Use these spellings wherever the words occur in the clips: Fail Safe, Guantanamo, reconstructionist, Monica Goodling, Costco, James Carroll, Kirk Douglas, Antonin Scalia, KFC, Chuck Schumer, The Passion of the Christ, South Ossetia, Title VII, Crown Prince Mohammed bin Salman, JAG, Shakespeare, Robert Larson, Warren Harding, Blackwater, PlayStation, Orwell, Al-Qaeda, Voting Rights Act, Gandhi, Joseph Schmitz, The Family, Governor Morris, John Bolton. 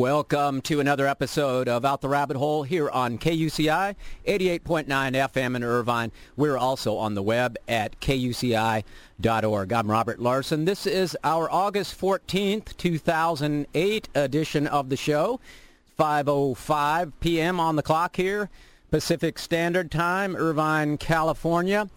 Welcome to another episode of Out the Rabbit Hole here on KUCI, 88.9 FM in Irvine. We're also on the web at KUCI.org. I'm Robert Larson. This is our August 14th, 2008 edition of the show. 5:05 p.m. on the clock here, Pacific Standard Time, Irvine, California.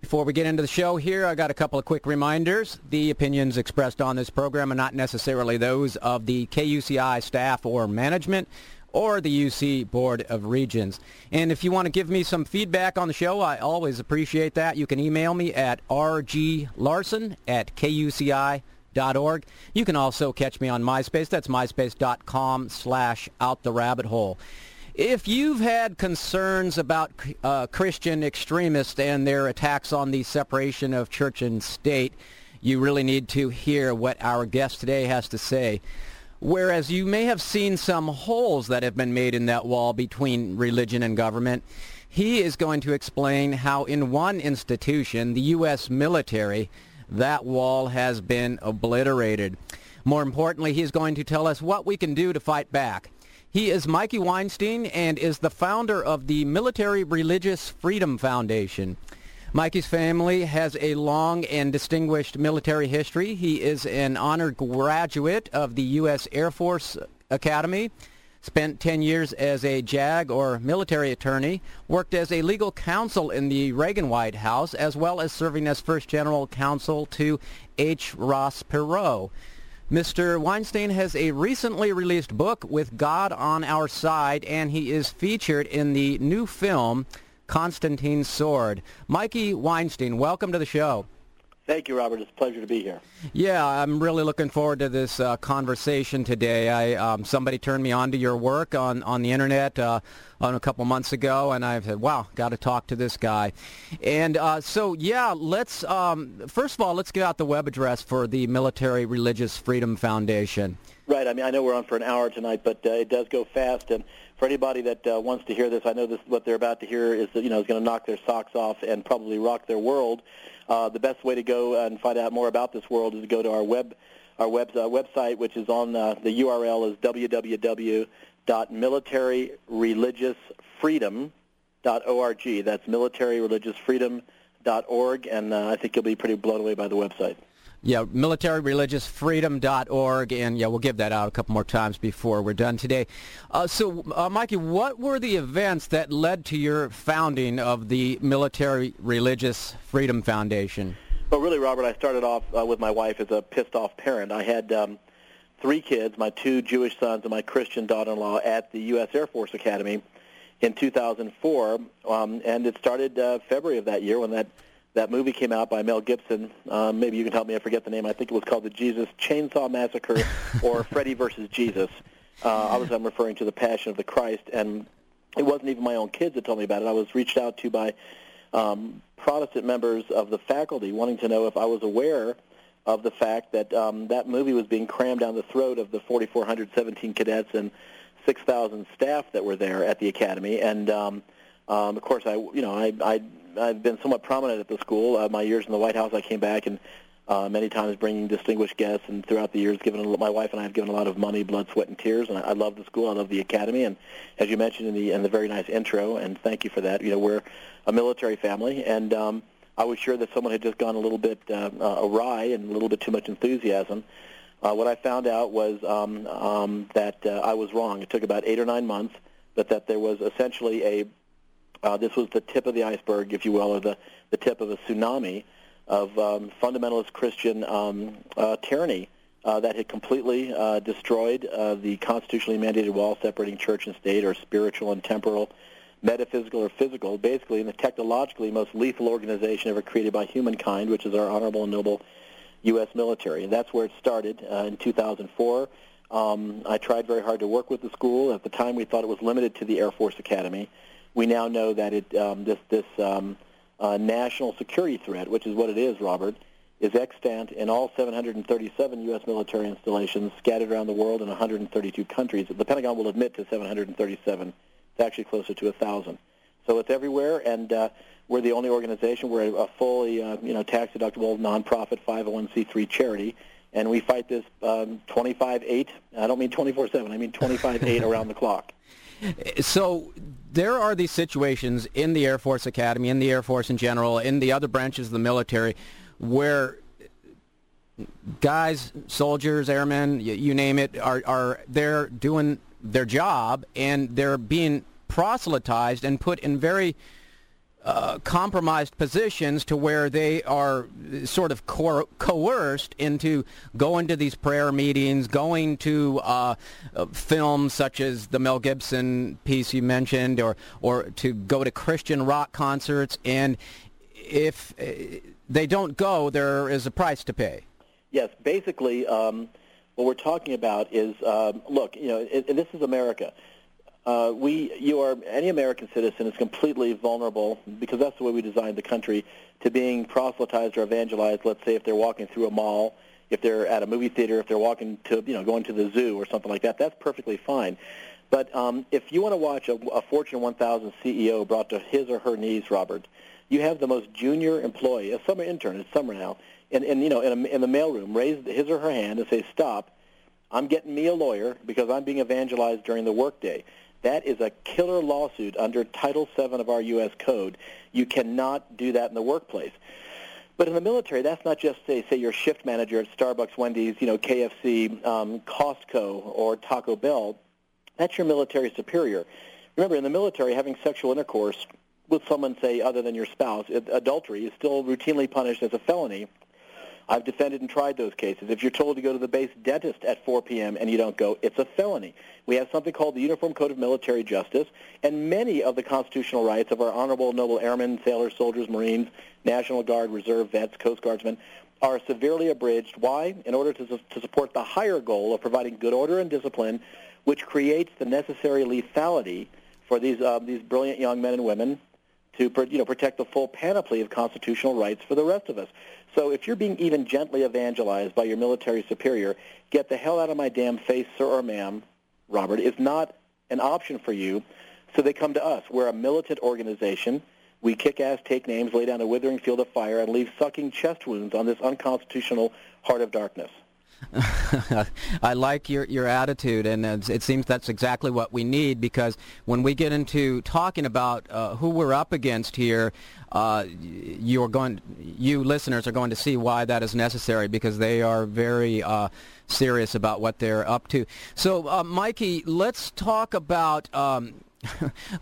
Before we get into the show here, I got a couple of quick reminders. The opinions expressed on this program are not necessarily those of the KUCI staff or management or the UC Board of Regents. And if you want to give me some feedback on the show, I always appreciate that. You can email me at rglarson at kuci.org. You can also catch me on MySpace. That's myspace.com/outrabbithole. If you've had concerns about Christian extremists and their attacks on the separation of church and state, you really need to hear what our guest today has to say. Whereas you may have seen some holes that have been made in that wall between religion and government, he is going to explain how in one institution, the U.S. military, that wall has been obliterated. More importantly, he is going to tell us what we can do to fight back. He is Mikey Weinstein and is the founder of the Military Religious Freedom Foundation. Mikey's family has a long and distinguished military history. He is an honored graduate of the U.S. Air Force Academy, spent 10 years as a JAG or military attorney, worked as a legal counsel in the Reagan White House, as well as serving as first general counsel to H. Ross Perot. Mr. Weinstein has a recently released book, With God on Our Side, and he is featured in the new film, Constantine's Sword. Mikey Weinstein, welcome to the show. Thank you, Robert. It's a pleasure to be here. Yeah, I'm really looking forward to this conversation today. Somebody turned me on to your work on the Internet on a couple months ago, and I said, wow, got to talk to this guy. And let's first of all, let's get out the web address for the Military Religious Freedom Foundation. Right. I mean, I know we're on for an hour tonight, but it does go fast. And for anybody that wants to hear this, I know this what they're about to hear is, you know, is going to knock their socks off and probably rock their world. The best way to go and find out more about this world is to go to our website, which is on the URL is www.militaryreligiousfreedom.org. That's militaryreligiousfreedom.org, and I think you'll be pretty blown away by the website. Yeah, militaryreligiousfreedom.org, and yeah, we'll give that out a couple more times before we're done today. So, Mikey, what were the events that led to your founding of the Military Religious Freedom Foundation? Well, really, Robert, I started off with my wife as a pissed-off parent. I had three kids, my two Jewish sons and my Christian daughter-in-law at the U.S. Air Force Academy in 2004, and it started February of that year when that movie came out by Mel Gibson. Maybe you can help me. I forget the name. I think it was called The Jesus Chainsaw Massacre or Freddy versus Jesus. Obviously, I'm referring to The Passion of the Christ. And it wasn't even my own kids that told me about it. I was reached out to by Protestant members of the faculty wanting to know if I was aware of the fact that that movie was being crammed down the throat of the 4,417 cadets and 6,000 staff that were there at the academy. And, of course, I've been somewhat prominent at the school. My years in the White House, I came back and many times bringing distinguished guests, and throughout the years, my wife and I have given a lot of money, blood, sweat, and tears. And I love the school. I love the academy. And as you mentioned in the very nice intro, and thank you for that. You know, we're a military family, and I was sure that someone had just gone a little bit awry and a little bit too much enthusiasm. What I found out was that I was wrong. It took about 8 or 9 months, but that there was essentially this was the tip of the iceberg, if you will, or the tip of a tsunami of fundamentalist Christian tyranny that had completely destroyed the constitutionally mandated wall separating church and state, or spiritual and temporal, metaphysical or physical, basically in the technologically most lethal organization ever created by humankind, which is our honorable and noble U.S. military. And that's where it started in 2004. I tried very hard to work with the school. At the time, we thought it was limited to the Air Force Academy. We now know that this national security threat, which is what it is, Robert, is extant in all 737 U.S. military installations scattered around the world in 132 countries. The Pentagon will admit to 737. It's actually closer to 1,000. So it's everywhere, and we're the only organization. We're a fully tax-deductible, nonprofit 501c3 charity, and we fight this 25-8. I don't mean 24/7. I mean 25-8 around the clock. So there are these situations in the Air Force Academy, in the Air Force in general, in the other branches of the military, where guys, soldiers, airmen, you name it, are there doing their job, and they're being proselytized and put in very compromised positions to where they are sort of coerced into going to these prayer meetings, going to films such as the Mel Gibson piece you mentioned, or to go to Christian rock concerts, and if they don't go, there is a price to pay. Yes, basically what we're talking about is, look, you know, and this is America. Any American citizen is completely vulnerable, because that's the way we designed the country, to being proselytized or evangelized, let's say if they're walking through a mall, if they're at a movie theater, if they're walking to, you know, going to the zoo or something like that. That's perfectly fine. But if you want to watch a Fortune 1000 CEO brought to his or her knees, Robert, you have the most junior employee, a summer intern, it's summer now, and you know, in the mailroom, raise his or her hand and say, stop, I'm getting me a lawyer because I'm being evangelized during the workday. That is a killer lawsuit under Title VII of our U.S. Code. You cannot do that in the workplace. But in the military, that's not just, say your shift manager at Starbucks, Wendy's, you know, KFC, Costco, or Taco Bell. That's your military superior. Remember, in the military, having sexual intercourse with someone, say, other than your spouse, adultery, is still routinely punished as a felony. I've defended and tried those cases. If you're told to go to the base dentist at 4 p.m. and you don't go, it's a felony. We have something called the Uniform Code of Military Justice, and many of the constitutional rights of our honorable, noble airmen, sailors, soldiers, Marines, National Guard, Reserve, vets, Coast Guardsmen are severely abridged. Why? In order to support the higher goal of providing good order and discipline, which creates the necessary lethality for these brilliant young men and women to protect the full panoply of constitutional rights for the rest of us. So if you're being even gently evangelized by your military superior, get the hell out of my damn face, sir or ma'am, Robert, is not an option for you. So they come to us. We're a militant organization. We kick ass, take names, lay down a withering field of fire, and leave sucking chest wounds on this unconstitutional heart of darkness. I like your attitude, and it seems that's exactly what we need, because when we get into talking about who we're up against here, you listeners are going to see why that is necessary, because they are very serious about what they're up to. So, Mikey, let's talk about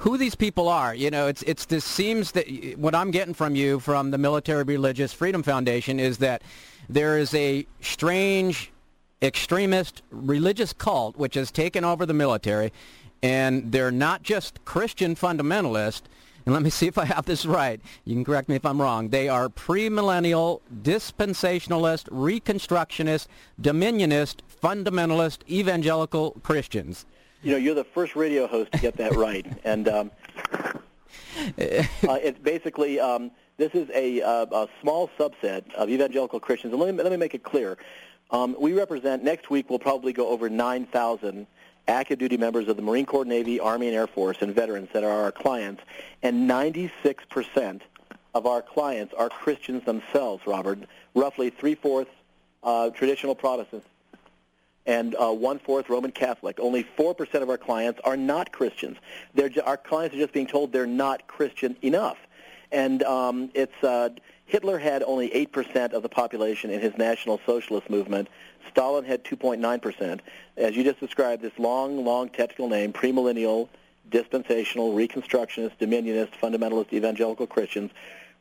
who these people are. You know, it's this seems that what I'm getting from you from the Military Religious Freedom Foundation is that there is a strange extremist religious cult which has taken over the military, and they're not just Christian fundamentalists. And let me see if I have this right. You can correct me if I'm wrong. They are premillennial, dispensationalist, reconstructionist, dominionist, fundamentalist, evangelical Christians. You know, you're the first radio host to get that right, and it's basically this is a small subset of evangelical Christians. And let me make it clear: we represent. Next week, we'll probably go over 9,000 active duty members of the Marine Corps, Navy, Army, and Air Force, and veterans that are our clients. And 96% of our clients are Christians themselves, Robert. Roughly 3/4 traditional Protestants, and 1/4 Roman Catholic. Only 4% of our clients are not Christians. Our clients are just being told they're not Christian enough. And Hitler had only 8% of the population in his National Socialist movement. Stalin had 2.9%. As you just described, this long, long technical name, premillennial, dispensational, reconstructionist, dominionist, fundamentalist, evangelical Christians,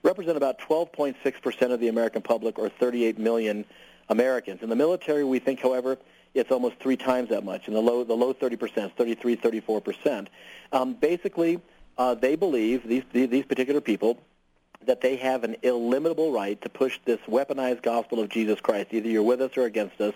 represent about 12.6% of the American public, or 38 million Americans. In the military, we think, however, it's almost three times that much, in the low 30%, 33, 34%. Basically, they believe, these particular people, that they have an illimitable right to push this weaponized gospel of Jesus Christ. Either you're with us or against us,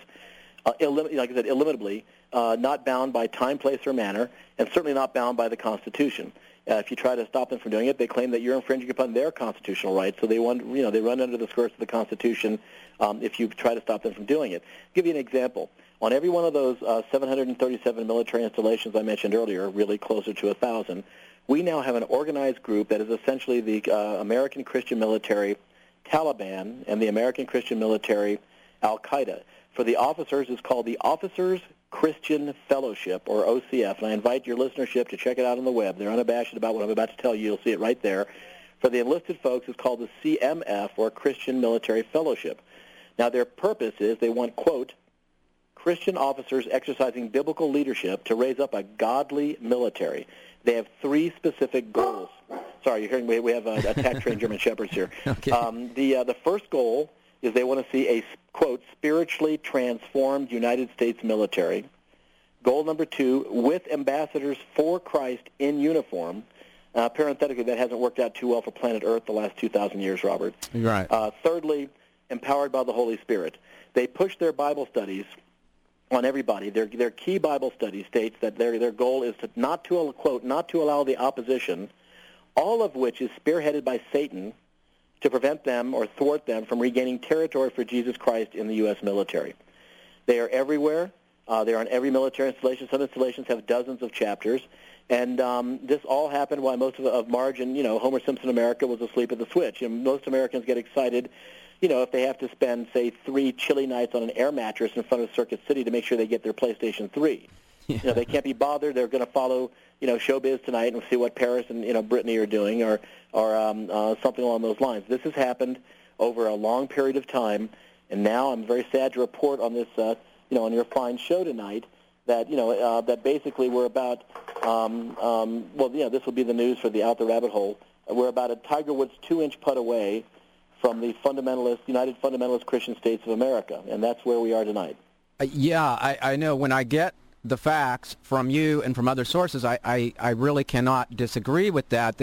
like I said, illimitably, not bound by time, place, or manner, and certainly not bound by the Constitution. If you try to stop them from doing it, they claim that you're infringing upon their constitutional rights, so they run under the skirts of the Constitution if you try to stop them from doing it. I'll give you an example. On every one of those 737 military installations I mentioned earlier, really closer to 1,000, we now have an organized group that is essentially the American Christian Military Taliban and the American Christian Military Al-Qaeda. for the officers is called the Officers' Christian Fellowship, or OCF, and I invite your listenership to check it out on the web. They're unabashed about what I'm about to tell you. You'll see it right there. For the enlisted folks, it's called the CMF, or Christian Military Fellowship. Now, their purpose is they want, quote, Christian officers exercising biblical leadership to raise up a godly military. They have three specific goals. Sorry, you're hearing we have attack-trained German shepherds here. Okay. The first goal is they want to see a, quote, spiritually transformed United States military. Goal number two, with ambassadors for Christ in uniform. Parenthetically, that hasn't worked out too well for planet Earth the last 2,000 years, Robert. Right. Thirdly, empowered by the Holy Spirit. They push their Bible studies on everybody. Their key Bible study states that their goal is to not to, quote, not to allow the opposition, all of which is spearheaded by Satan, to prevent them or thwart them from regaining territory for Jesus Christ in the U.S. military. They are everywhere. They're on every military installation. Some installations have dozens of chapters. And this all happened while most of Marge and, you know, Homer Simpson America was asleep at the switch. And most Americans get excited, you know, if they have to spend, say, 3 chilly nights on an air mattress in front of Circuit City to make sure they get their PlayStation 3. Yeah. You know, they can't be bothered. They're going to follow, you know, Showbiz Tonight and see what Paris and, you know, Brittany are doing, or something along those lines. This has happened over a long period of time, and now I'm very sad to report on this, you know, on your fine show tonight, that, you know, that basically we're about, well, you know, this will be the news for the Out the Rabbit Hole. We're about a Tiger Woods 2-inch putt away from the fundamentalist, United Fundamentalist Christian States of America, and that's where we are tonight. Yeah, I know. When I get the facts from you and from other sources, I really cannot disagree with that,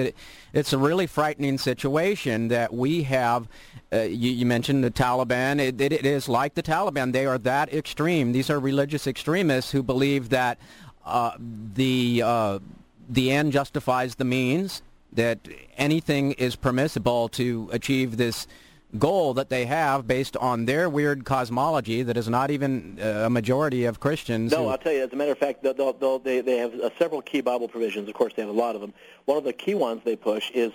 it's a really frightening situation that we have. You mentioned the Taliban. It is like the Taliban. They are that extreme. These are religious extremists who believe that the end justifies the means, that anything is permissible to achieve this goal that they have based on their weird cosmology that is not even a majority of Christians. No, I'll tell you, as a matter of fact, they have several key Bible provisions. Of course, they have a lot of them. One of the key ones they push is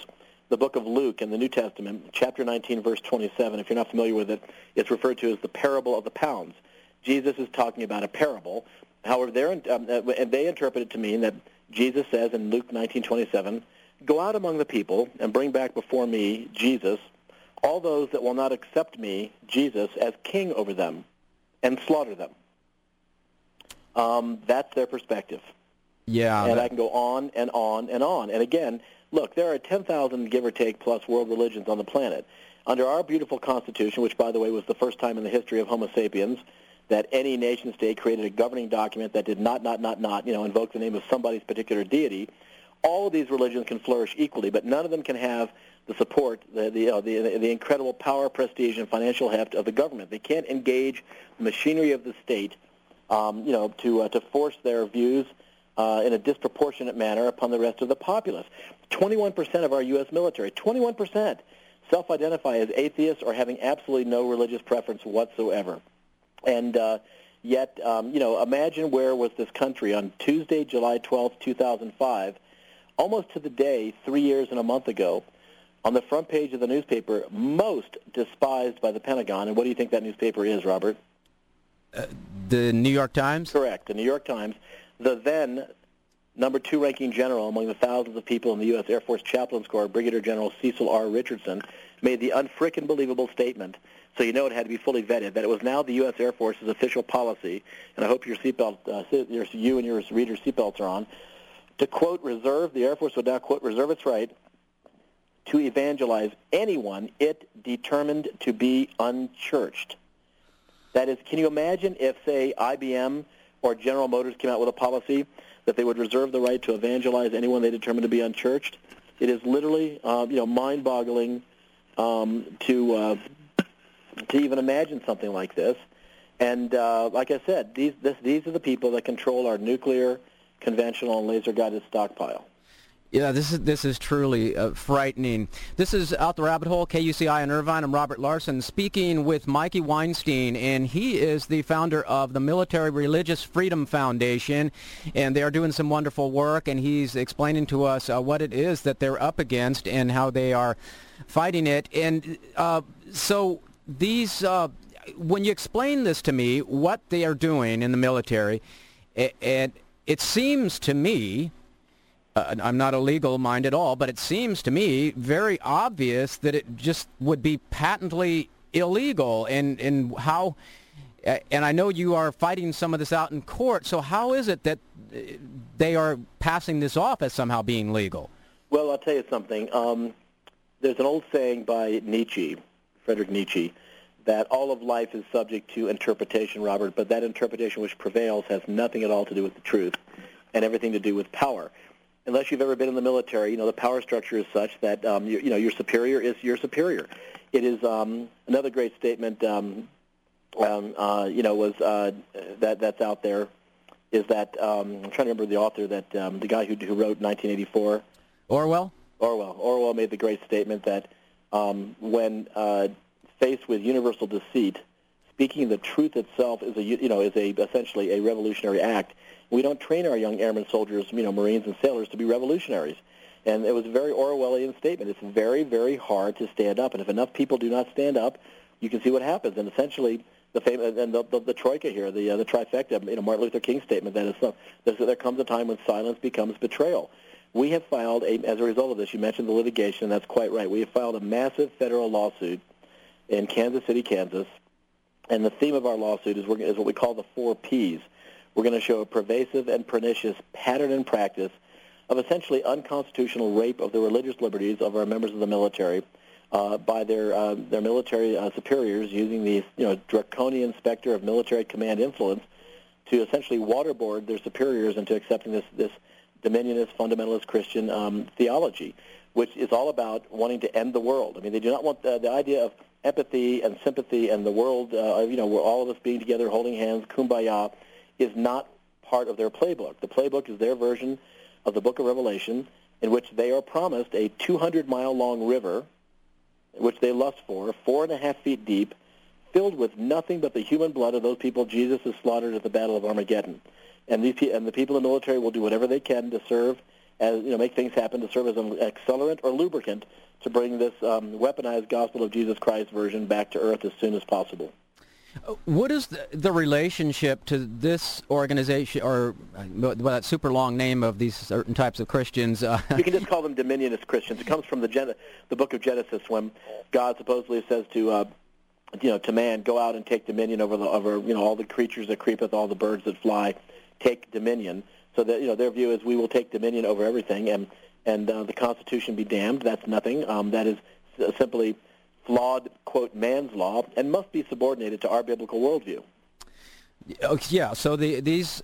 the book of Luke in the New Testament, chapter 19, verse 27. If you're not familiar with it, it's referred to as the parable of the pounds. Jesus is talking about a parable. However, they interpret it to mean that Jesus says in Luke 19:27, "Go out among the people and bring back before me, Jesus, all those that will not accept me, Jesus, as king over them, and slaughter them." That's their perspective. Yeah. And I can go on and on and on. And again, look, there are 10,000, give or take, plus world religions on the planet. Under our beautiful Constitution, which, by the way, was the first time in the history of Homo sapiens that any nation-state created a governing document that did not invoke the name of somebody's particular deity, all of these religions can flourish equally, but none of them can have the support, the incredible power, prestige, and financial heft of the government. They can't engage the machinery of the state, to force their views in a disproportionate manner upon the rest of the populace. 21% of our U.S. military, 21%, self-identify as atheists or having absolutely no religious preference whatsoever. And yet, imagine where was this country on Tuesday, July 12, 2005, almost to the day, 3 years and a month ago, on the front page of the newspaper, most despised by the Pentagon. And what do you think that newspaper is, Robert? The New York Times? Correct, the New York Times. The then number 2 ranking general among the thousands of people in the U.S. Air Force Chaplains Corps, Brigadier General Cecil R. Richardson, made the unfrickin' believable statement, so you know it had to be fully vetted, that it was now the U.S. Air Force's official policy, and I hope your seatbelt, you and your reader's seatbelts are on, to, quote, reserve, the Air Force would now, quote, reserve its right to evangelize anyone it determined to be unchurched. That is, can you imagine if, say, IBM or General Motors came out with a policy that they would reserve the right to evangelize anyone they determined to be unchurched? It is literally, mind-boggling to even imagine something like this. And like I said, these are the people that control our nuclear, conventional, and laser-guided stockpile. Yeah, this is truly frightening. This is Out the Rabbit Hole, KUCI in Irvine. I'm Robert Larson speaking with Mikey Weinstein, and he is the founder of the Military Religious Freedom Foundation, and they are doing some wonderful work, and he's explaining to us what it is that they're up against and how they are fighting it. And so these when you explain this to me, what they are doing in the military, and it seems to me, I'm not a legal mind at all, but it seems to me very obvious that it just would be patently illegal. And how, and I know you are fighting some of this out in court, so how is it that they are passing this off as somehow being legal? Well, I'll tell you something. There's an old saying by Nietzsche, Friedrich Nietzsche, that all of life is subject to interpretation, Robert, but that interpretation which prevails has nothing at all to do with the truth and everything to do with power. Unless you've ever been in the military, you know, the power structure is such that, your superior is your superior. It is another great statement, that's out there, is that, I'm trying to remember the author, that the guy who wrote 1984. Orwell? Orwell made the great statement that when faced with universal deceit, speaking the truth itself is essentially a revolutionary act. We don't train our young airmen, soldiers, Marines and sailors to be revolutionaries. And it was a very Orwellian statement. It's very, very hard to stand up. And if enough people do not stand up, you can see what happens. And essentially, the troika here, the trifecta, Martin Luther King's statement that there comes a time when silence becomes betrayal. We have filed, as a result of this, you mentioned the litigation, and that's quite right. We have filed a massive federal lawsuit in Kansas City, Kansas, and the theme of our lawsuit is what we call the 4 Ps. We're going to show a pervasive and pernicious pattern and practice of essentially unconstitutional rape of the religious liberties of our members of the military by their military superiors using the draconian specter of military command influence to essentially waterboard their superiors into accepting this dominionist, fundamentalist Christian theology, which is all about wanting to end the world. I mean, they do not want the idea of empathy and sympathy and the world, we're all of us being together, holding hands, kumbaya, is not part of their playbook. The playbook is their version of the Book of Revelation, in which they are promised a 200-mile-long river, which they lust for, 4.5 feet deep, filled with nothing but the human blood of those people Jesus has slaughtered at the Battle of Armageddon. And the people in the military will do whatever they can to serve, make things happen, to serve as an accelerant or lubricant to bring this weaponized gospel of Jesus Christ version back to earth as soon as possible. What is the relationship to this organization, or that super long name of these certain types of Christians? You can just call them dominionist Christians. It comes from the book of Genesis, when God supposedly says to man, go out and take dominion over all the creatures that creepeth, all the birds that fly, take dominion. So that their view is, we will take dominion over everything, and the Constitution be damned. That's nothing. That is simply flawed, quote, man's law, and must be subordinated to our biblical worldview. Yeah, so these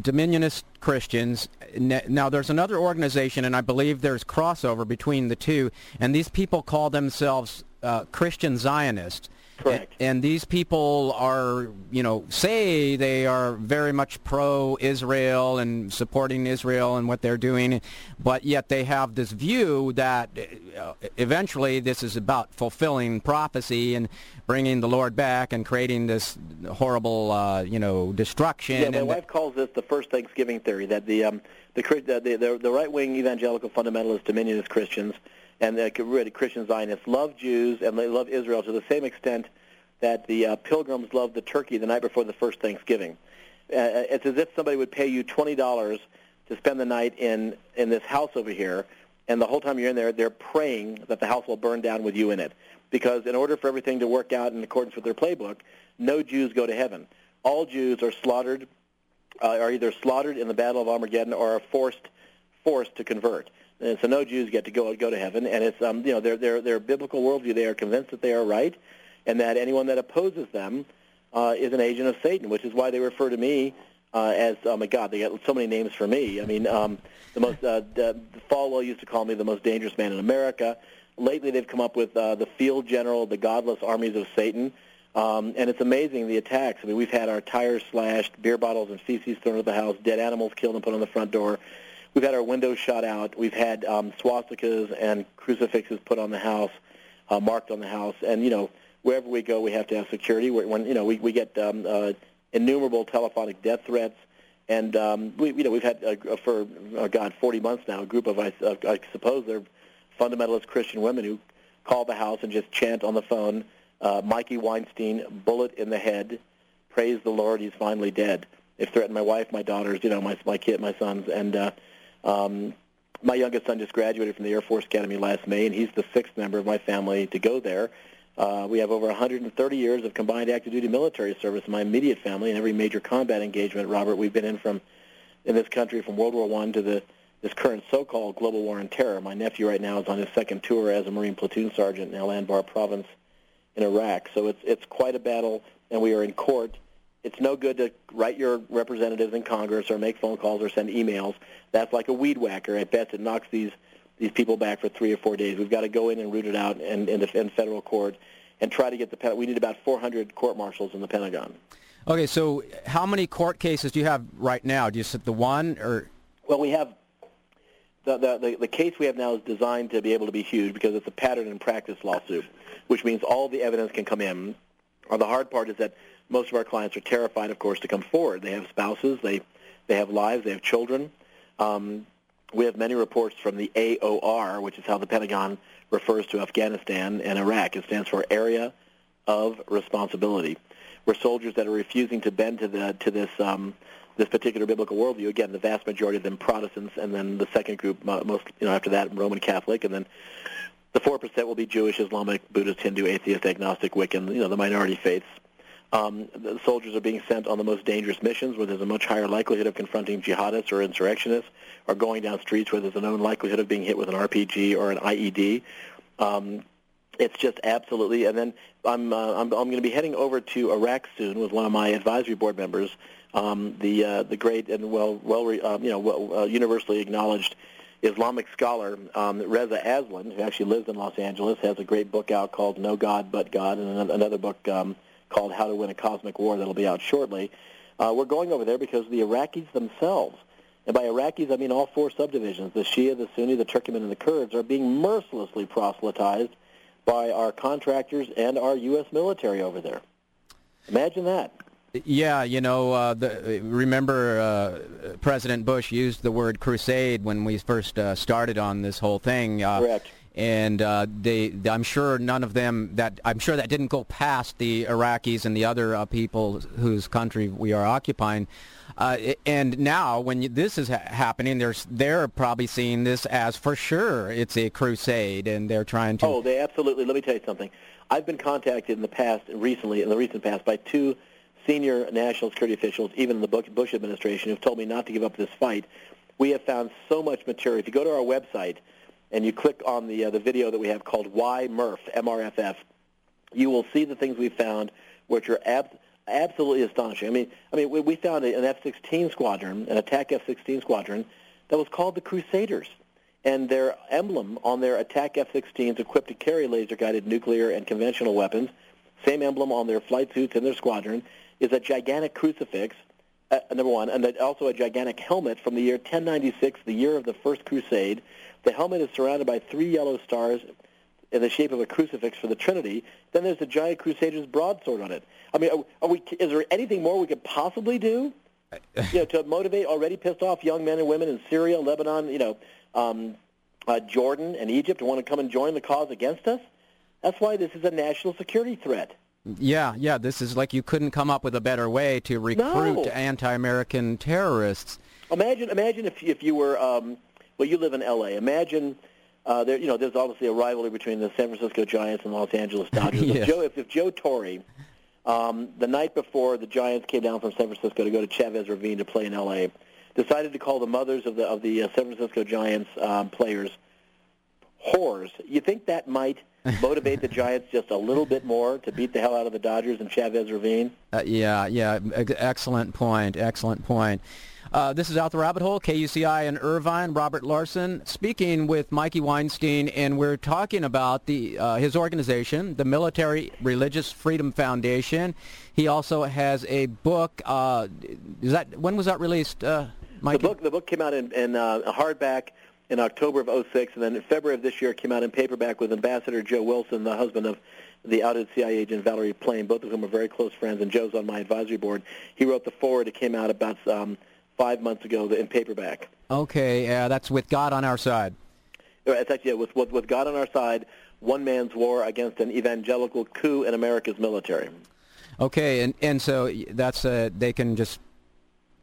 dominionist Christians, now there's another organization, and I believe there's crossover between the two, and these people call themselves Christian Zionists. Correct. And these people are, say they are very much pro-Israel and supporting Israel and what they're doing, but yet they have this view that eventually this is about fulfilling prophecy and bringing the Lord back and creating this horrible, destruction. Yeah, my wife calls this the first Thanksgiving theory, that the right-wing evangelical fundamentalist dominionist Christians and the Christian Zionists love Jews, and they love Israel to the same extent that the pilgrims loved the turkey the night before the first Thanksgiving. It's as if somebody would pay you $20 to spend the night in this house over here, and the whole time you're in there, they're praying that the house will burn down with you in it. Because in order for everything to work out in accordance with their playbook, no Jews go to heaven. All Jews are either slaughtered in the Battle of Armageddon or are forced to convert. And so no Jews get to go to heaven, and it's their biblical worldview. They are convinced that they are right, and that anyone that opposes them is an agent of Satan, which is why they refer to me as, oh my God, they got so many names for me. I mean, the most Falwell used to call me the most dangerous man in America. Lately, they've come up with the field general, the godless armies of Satan, and it's amazing the attacks. I mean, we've had our tires slashed, beer bottles and feces thrown at the house, dead animals killed and put on the front door. We've had our windows shot out. We've had swastikas and crucifixes put on the house, marked on the house. And, wherever we go, we have to have security. We get innumerable telephonic death threats. And, we've had, for, 40 months now, a group of, I suppose, they're fundamentalist Christian women who call the house and just chant on the phone Mikey Weinstein, bullet in the head, praise the Lord, he's finally dead. It threatened my wife, my daughters, you know, my kid, my sons, and my youngest son just graduated from the Air Force Academy last May, and he's the sixth member of my family to go there. We have over 130 years of combined active-duty military service in my immediate family, and every major combat engagement, Robert, we've been in this country from World War I to this current so-called global war on terror. My nephew right now is on his second tour as a Marine platoon sergeant in Al-Anbar province in Iraq. So it's quite a battle, and we are in court. It's no good to write your representatives in Congress or make phone calls or send emails. That's like a weed whacker. At best, it knocks these people back for 3 or 4 days. We've got to go in and root it out in federal court and try to get the – we need about 400 court-martials in the Pentagon. Okay, so how many court cases do you have right now? Do you sit the one or – Well, we have the case we have now is designed to be able to be huge because it's a pattern and practice lawsuit, which means all the evidence can come in. The hard part is that most of our clients are terrified, of course, to come forward. They have spouses. They have lives. They have children. We have many reports from the AOR, which is how the Pentagon refers to Afghanistan and Iraq. It stands for Area of Responsibility, where soldiers that are refusing to bend to this particular biblical worldview. Again, the vast majority of them Protestants, and then the second group, most after that, Roman Catholic, and then the 4% will be Jewish, Islamic, Buddhist, Hindu, atheist, agnostic, Wiccan. The minority faiths. The soldiers are being sent on the most dangerous missions where there's a much higher likelihood of confronting jihadists or insurrectionists, or going down streets where there's a known likelihood of being hit with an RPG or an IED. It's just absolutely. And then I'm going to be heading over to Iraq soon with one of my advisory board members, the great and universally acknowledged Islamic scholar Reza Aslan, who actually lives in Los Angeles, has a great book out called No God But God, and another book called How to Win a Cosmic War that'll be out shortly. We're going over there because the Iraqis themselves, and by Iraqis I mean all four subdivisions, the Shia, the Sunni, the Turkmen, and the Kurds, are being mercilessly proselytized by our contractors and our U.S. military over there. Imagine that. Yeah, remember President Bush used the word crusade when we first started on this whole thing. Correct. And I'm sure that didn't go past the Iraqis and the other people whose country we are occupying. And now, when this is happening, they're probably seeing this as for sure it's a crusade, and they're trying to. Oh, they absolutely. Let me tell you something. I've been contacted in the recent past, by two senior national security officials, even in the Bush administration, who've told me not to give up this fight. We have found so much material. If you go to our website and you click on the video that we have called Why Murph, MRFF, you will see the things we found, which are absolutely astonishing. I mean, we found an F-16 squadron, an attack F-16 squadron, that was called the Crusaders, and their emblem on their attack F-16s equipped to carry laser-guided nuclear and conventional weapons, same emblem on their flight suits and their squadron, is a gigantic crucifix, number one, and also a gigantic helmet from the year 1096, the year of the First Crusade. The helmet is surrounded by three yellow stars in the shape of a crucifix for the Trinity. Then there's the giant Crusader's broadsword on it. I mean, is there anything more we could possibly do, to motivate already pissed-off young men and women in Syria, Lebanon, Jordan and Egypt to want to come and join the cause against us? That's why this is a national security threat. Yeah, this is like you couldn't come up with a better way to recruit anti-American terrorists. Imagine if you were... Well, you live in L.A. Imagine, there's obviously a rivalry between the San Francisco Giants and Los Angeles Dodgers. Yes. If Joe Torre, the night before the Giants came down from San Francisco to go to Chavez Ravine to play in L.A., decided to call the mothers of the San Francisco Giants players whores, you think that might motivate the Giants just a little bit more to beat the hell out of the Dodgers in Chavez Ravine? Yeah, excellent point. This is Out the Rabbit Hole, KUCI in Irvine. Robert Larson speaking with Mikey Weinstein, and we're talking about his organization, the Military Religious Freedom Foundation. He also has a book. When was that released, Mikey? The book came out in hardback in October of 2006, and then in February of this year came out in paperback with Ambassador Joe Wilson, the husband of the outed CIA agent Valerie Plame, both of whom are very close friends, and Joe's on my advisory board. He wrote the foreword. It came out about 5 months ago in paperback. Okay, that's With God on Our Side. It's actually with God on Our Side, one man's war against an evangelical coup in America's military. Okay, and so that's they can just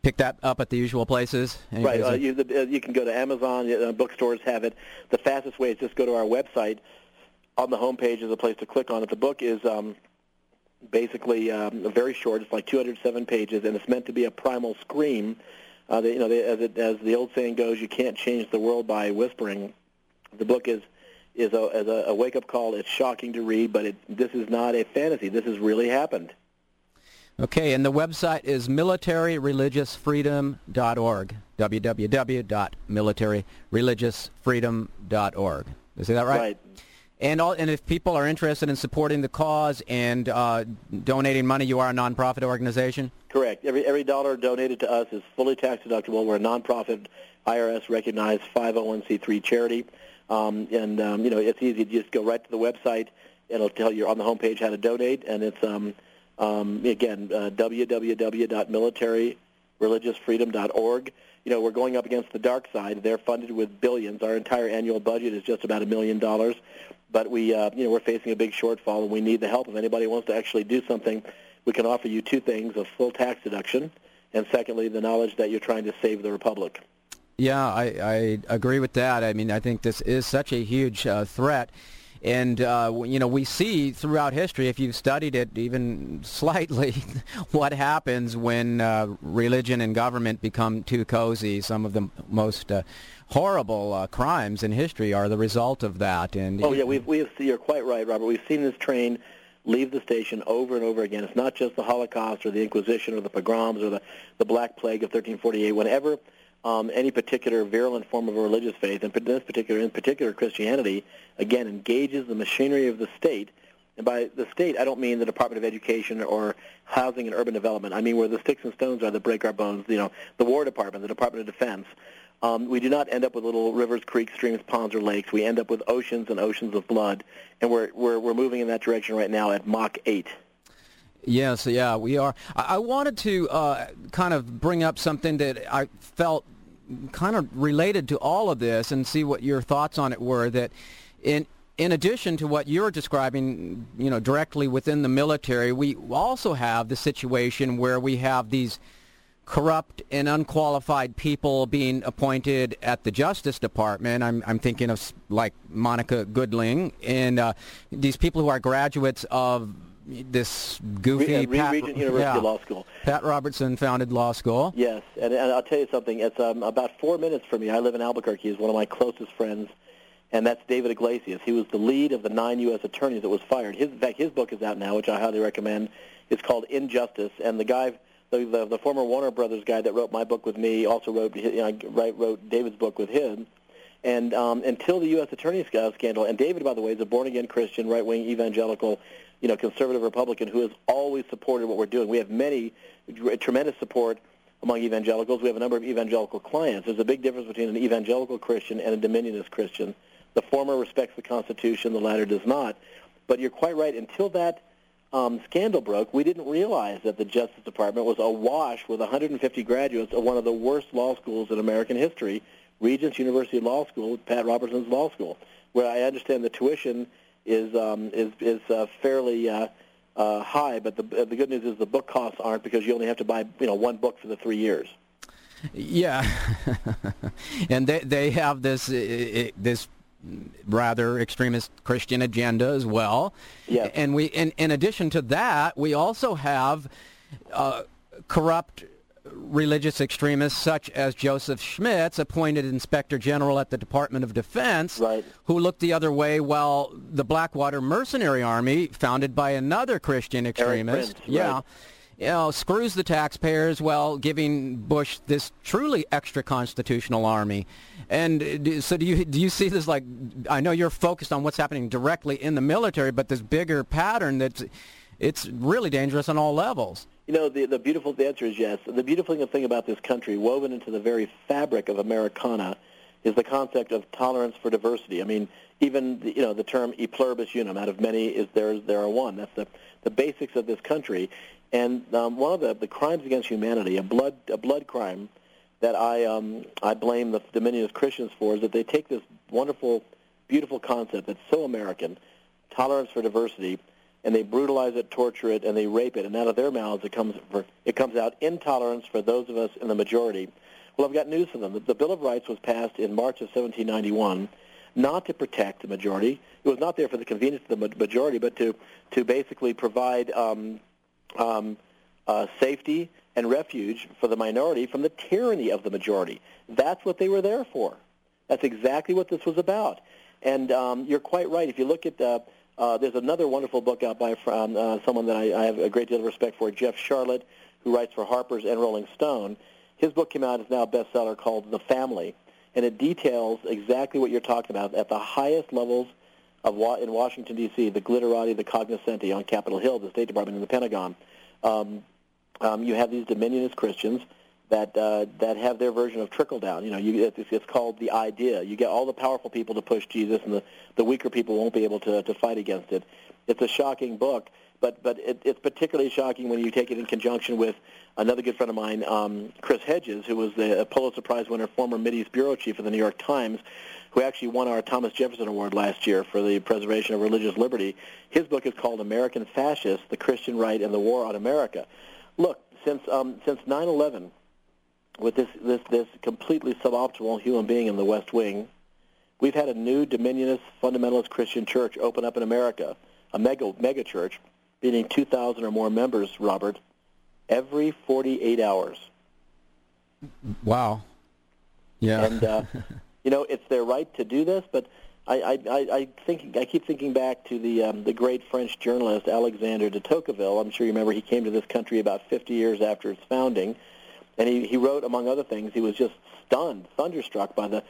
pick that up at the usual places? Right. You can go to Amazon. Bookstores have it. The fastest way is just go to our website. On the homepage is a place to click on it. The book is basically very short. It's like 207 pages, and it's meant to be a primal scream. As the old saying goes, you can't change the world by whispering. The book is a wake-up call. It's shocking to read, but this is not a fantasy. This has really happened. Okay, and the website is militaryreligiousfreedom.org, www.militaryreligiousfreedom.org. Is that right? Right. And if people are interested in supporting the cause and donating money, you are a nonprofit organization? Correct. Every dollar donated to us is fully tax-deductible. We're a nonprofit, IRS-recognized 501c3 charity. It's easy to just go right to the website. It'll tell you on the homepage how to donate, and it's www.militaryreligiousfreedom.org. We're going up against the dark side. They're funded with billions. Our entire annual budget is just about $1 million, but we, we're facing a big shortfall, and we need the help. If anybody wants to actually do something, we can offer you two things: a full tax deduction, and secondly, the knowledge that you're trying to save the republic. Yeah, I agree with that. I mean, I think this is such a huge threat. And, we see throughout history, if you've studied it even slightly, what happens when religion and government become too cozy. Some of the most horrible crimes in history are the result of that. And you're quite right, Robert. We've seen this train leave the station over and over again. It's not just the Holocaust or the Inquisition or the pogroms or the Black Plague of 1348. Whenever any particular virulent form of a religious faith, and in particular Christianity, again, engages the machinery of the state. And by the state, I don't mean the Department of Education or Housing and Urban Development. I mean where the sticks and stones are that break our bones, the War Department, the Department of Defense. We do not end up with little rivers, creeks, streams, ponds, or lakes. We end up with oceans and oceans of blood, and we're moving in that direction right now at Mach 8. Yes, yeah, we are. I wanted to kind of bring up something that I felt kind of related to all of this and see what your thoughts on it were, that in addition to what you're describing, directly within the military, we also have the situation where we have these corrupt and unqualified people being appointed at the Justice Department. I'm thinking of like Monica Goodling and these people who are graduates of this goofy Regent University Law School. Pat Robertson founded law school. Yes, and I'll tell you something. It's about 4 minutes from me. I live in Albuquerque. He's one of my closest friends, and that's David Iglesias. He was the lead of the 9 U.S. attorneys that was fired. In fact, his book is out now, which I highly recommend. It's called Injustice, and the guy, the former Warner Brothers guy that wrote my book with me, also wrote David's book with him. And until the U.S. attorney scandal, and David, by the way, is a born-again Christian, right-wing evangelical, conservative Republican who has always supported what we're doing. We have tremendous support among evangelicals. We have a number of evangelical clients. There's a big difference between an evangelical Christian and a dominionist Christian. The former respects the Constitution, the latter does not. But you're quite right. Until that scandal broke, we didn't realize that the Justice Department was awash with 150 graduates of one of the worst law schools in American history, Regent University Law School, Pat Robertson's law school, where I understand the tuition is fairly high, but the good news is the book costs aren't, because you only have to buy one book for the 3 years. Yeah, and they have this rather extremist Christian agenda as well. Yeah, and we in addition to that, we also have corrupt religious extremists such as Joseph Schmitz, appointed Inspector General at the Department of Defense, right, who looked the other way while the Blackwater mercenary army, founded by another Christian extremist, Prince, yeah, right, screws the taxpayers while giving Bush this truly extra-constitutional army. And so do you see this, like, I know you're focused on what's happening directly in the military, but this bigger pattern it's really dangerous on all levels. The answer is yes. The beautiful thing about this country, woven into the very fabric of Americana, is the concept of tolerance for diversity. I mean, even the term "e pluribus unum," out of many is there are one. That's the basics of this country. And one of the crimes against humanity, a blood crime, that I blame the dominionist Christians for, is that they take this wonderful beautiful concept that's so American, tolerance for diversity, and they brutalize it, torture it, and they rape it. And out of their mouths it comes out intolerance for those of us in the majority. Well, I've got news for them. The Bill of Rights was passed in March of 1791 not to protect the majority. It was not there for the convenience of the majority, but to basically provide safety and refuge for the minority from the tyranny of the majority. That's what they were there for. That's exactly what this was about. And you're quite right. If you look at there's another wonderful book out by someone that I have a great deal of respect for, Jeff Charlotte, who writes for Harper's and Rolling Stone. His book came out, it's now a bestseller, called The Family, and it details exactly what you're talking about at the highest levels of in Washington, D.C., the glitterati, the cognoscenti on Capitol Hill, the State Department, and the Pentagon. You have these dominionist Christians that have their version of trickle down. You know, it's called the idea. You get all the powerful people to push Jesus, and the weaker people won't be able to fight against it. It's a shocking book, but it's particularly shocking when you take it in conjunction with another good friend of mine, Chris Hedges, who was the Pulitzer Prize winner, former Mideast bureau chief of the New York Times, who actually won our Thomas Jefferson Award last year for the preservation of religious liberty. His book is called American Fascists, The Christian Right and the War on America. Look, since 9/11, with this completely suboptimal human being in the West Wing, we've had a new dominionist, fundamentalist Christian church open up in America, a mega church, meaning 2,000 or more members, Robert, every 48 hours. Wow. Yeah. And, you know, it's their right to do this, but I keep thinking back to the great French journalist Alexander de Tocqueville. I'm sure you remember he came to this country about 50 years after its founding, and he wrote, among other things, he was just stunned, thunderstruck by the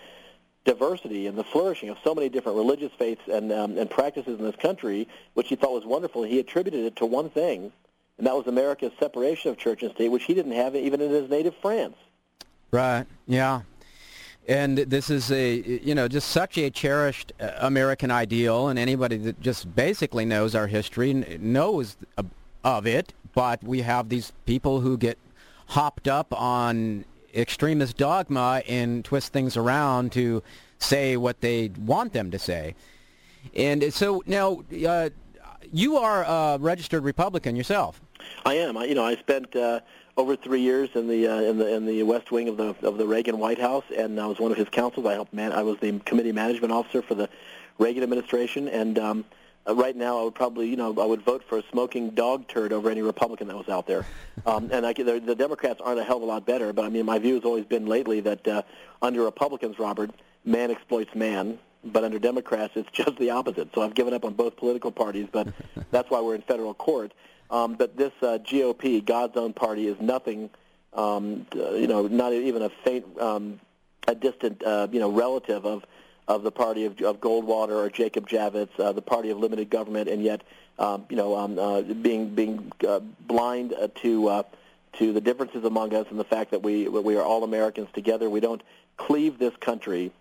diversity and the flourishing of so many different religious faiths and practices in this country, which he thought was wonderful. He attributed it to one thing, and that was America's separation of church and state, which he didn't have even in his native France. Right, yeah. And this is just such a cherished American ideal, and anybody that just basically knows our history knows of it, but we have these people who get hopped up on extremist dogma and twist things around to say what they want them to say. And so now you are a registered Republican yourself. I am. I spent over 3 years in the West Wing of the Reagan White House, and I was one of his counsels. I was the committee management officer for the Reagan administration, and right now I would probably I would vote for a smoking dog turd over any Republican that was out there. And the Democrats aren't a hell of a lot better, but I mean my view has always been lately that under Republicans, Robert, man exploits man. But under Democrats, it's just the opposite. So I've given up on both political parties, but that's why we're in federal court. But this GOP, God's own party, is nothing, not even a faint, a distant, relative of the party of Goldwater or Jacob Javits, the party of limited government, and yet, being blind to the differences among us and the fact that we are all Americans together. We don't cleave this country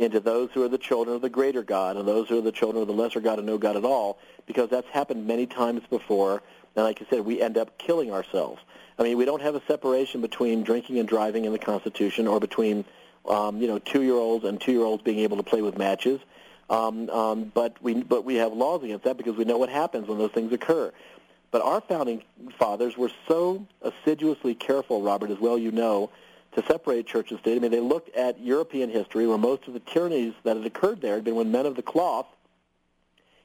into those who are the children of the greater God and those who are the children of the lesser God and no God at all, because that's happened many times before. And like I said, we end up killing ourselves. I mean, we don't have a separation between drinking and driving in the Constitution or between, 2-year-olds and 2-year-olds being able to play with matches. But we have laws against that because we know what happens when those things occur. But our founding fathers were so assiduously careful, Robert, as well you know, to separate church and state. I mean, they looked at European history where most of the tyrannies that had occurred there had been when men of the cloth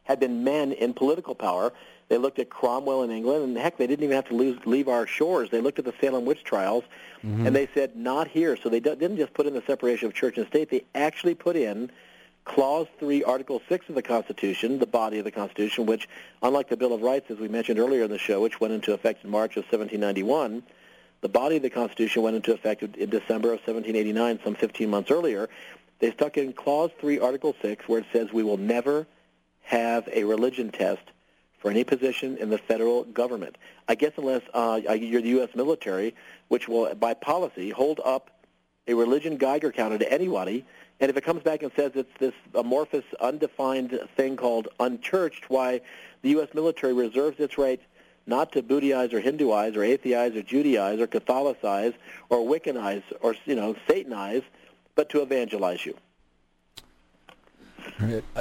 had been men in political power. They looked at Cromwell in England, and heck, they didn't even have to leave our shores. They looked at the Salem witch trials, mm-hmm. and they said, not here. So they didn't just put in the separation of church and state. They actually put in Clause 3, Article 6 of the Constitution, the body of the Constitution, which, unlike the Bill of Rights, as we mentioned earlier in the show, which went into effect in March of 1791, the body of the Constitution went into effect in December of 1789, some 15 months earlier. They stuck in Clause 3, Article 6, where it says we will never have a religion test for any position in the federal government. I guess unless you're the U.S. military, which will, by policy, hold up a religion Geiger counter to anybody, and if it comes back and says it's this amorphous, undefined thing called unchurched, why the U.S. military reserves its right not to Buddhize or Hinduize or atheize or Judaize or Catholicize or Wiccanize or Satanize, but to evangelize you.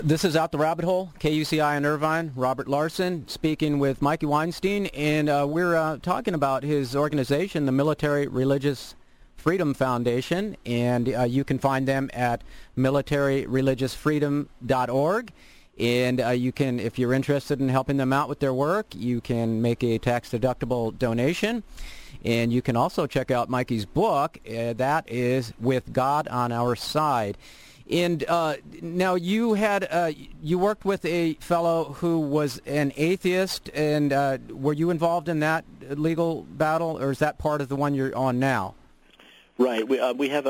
This is Out the Rabbit Hole, KUCI in Irvine. Robert Larson speaking with Mikey Weinstein, and we're talking about his organization, the Military Religious Freedom Foundation, and you can find them at militaryreligiousfreedom.org. And you can, if you're interested in helping them out with their work, you can make a tax-deductible donation. And you can also check out Mikey's book. That is With God on Our Side. And now you had you worked with a fellow who was an atheist, and were you involved in that legal battle, or is that part of the one you're on now? Right. We have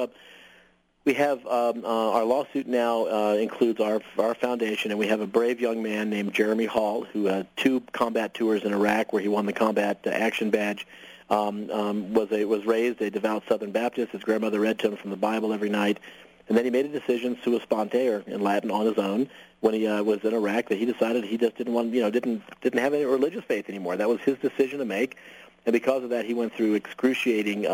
our lawsuit now includes our foundation, and we have a brave young man named Jeremy Hall who two combat tours in Iraq where he won the Combat Action Badge. Was raised a devout Southern Baptist. His grandmother read to him from the Bible every night. And then he made a decision, sua sponte, or in Latin, on his own, when he was in Iraq, that he decided he just didn't want, didn't have any religious faith anymore. That was his decision to make, and because of that, he went through excruciating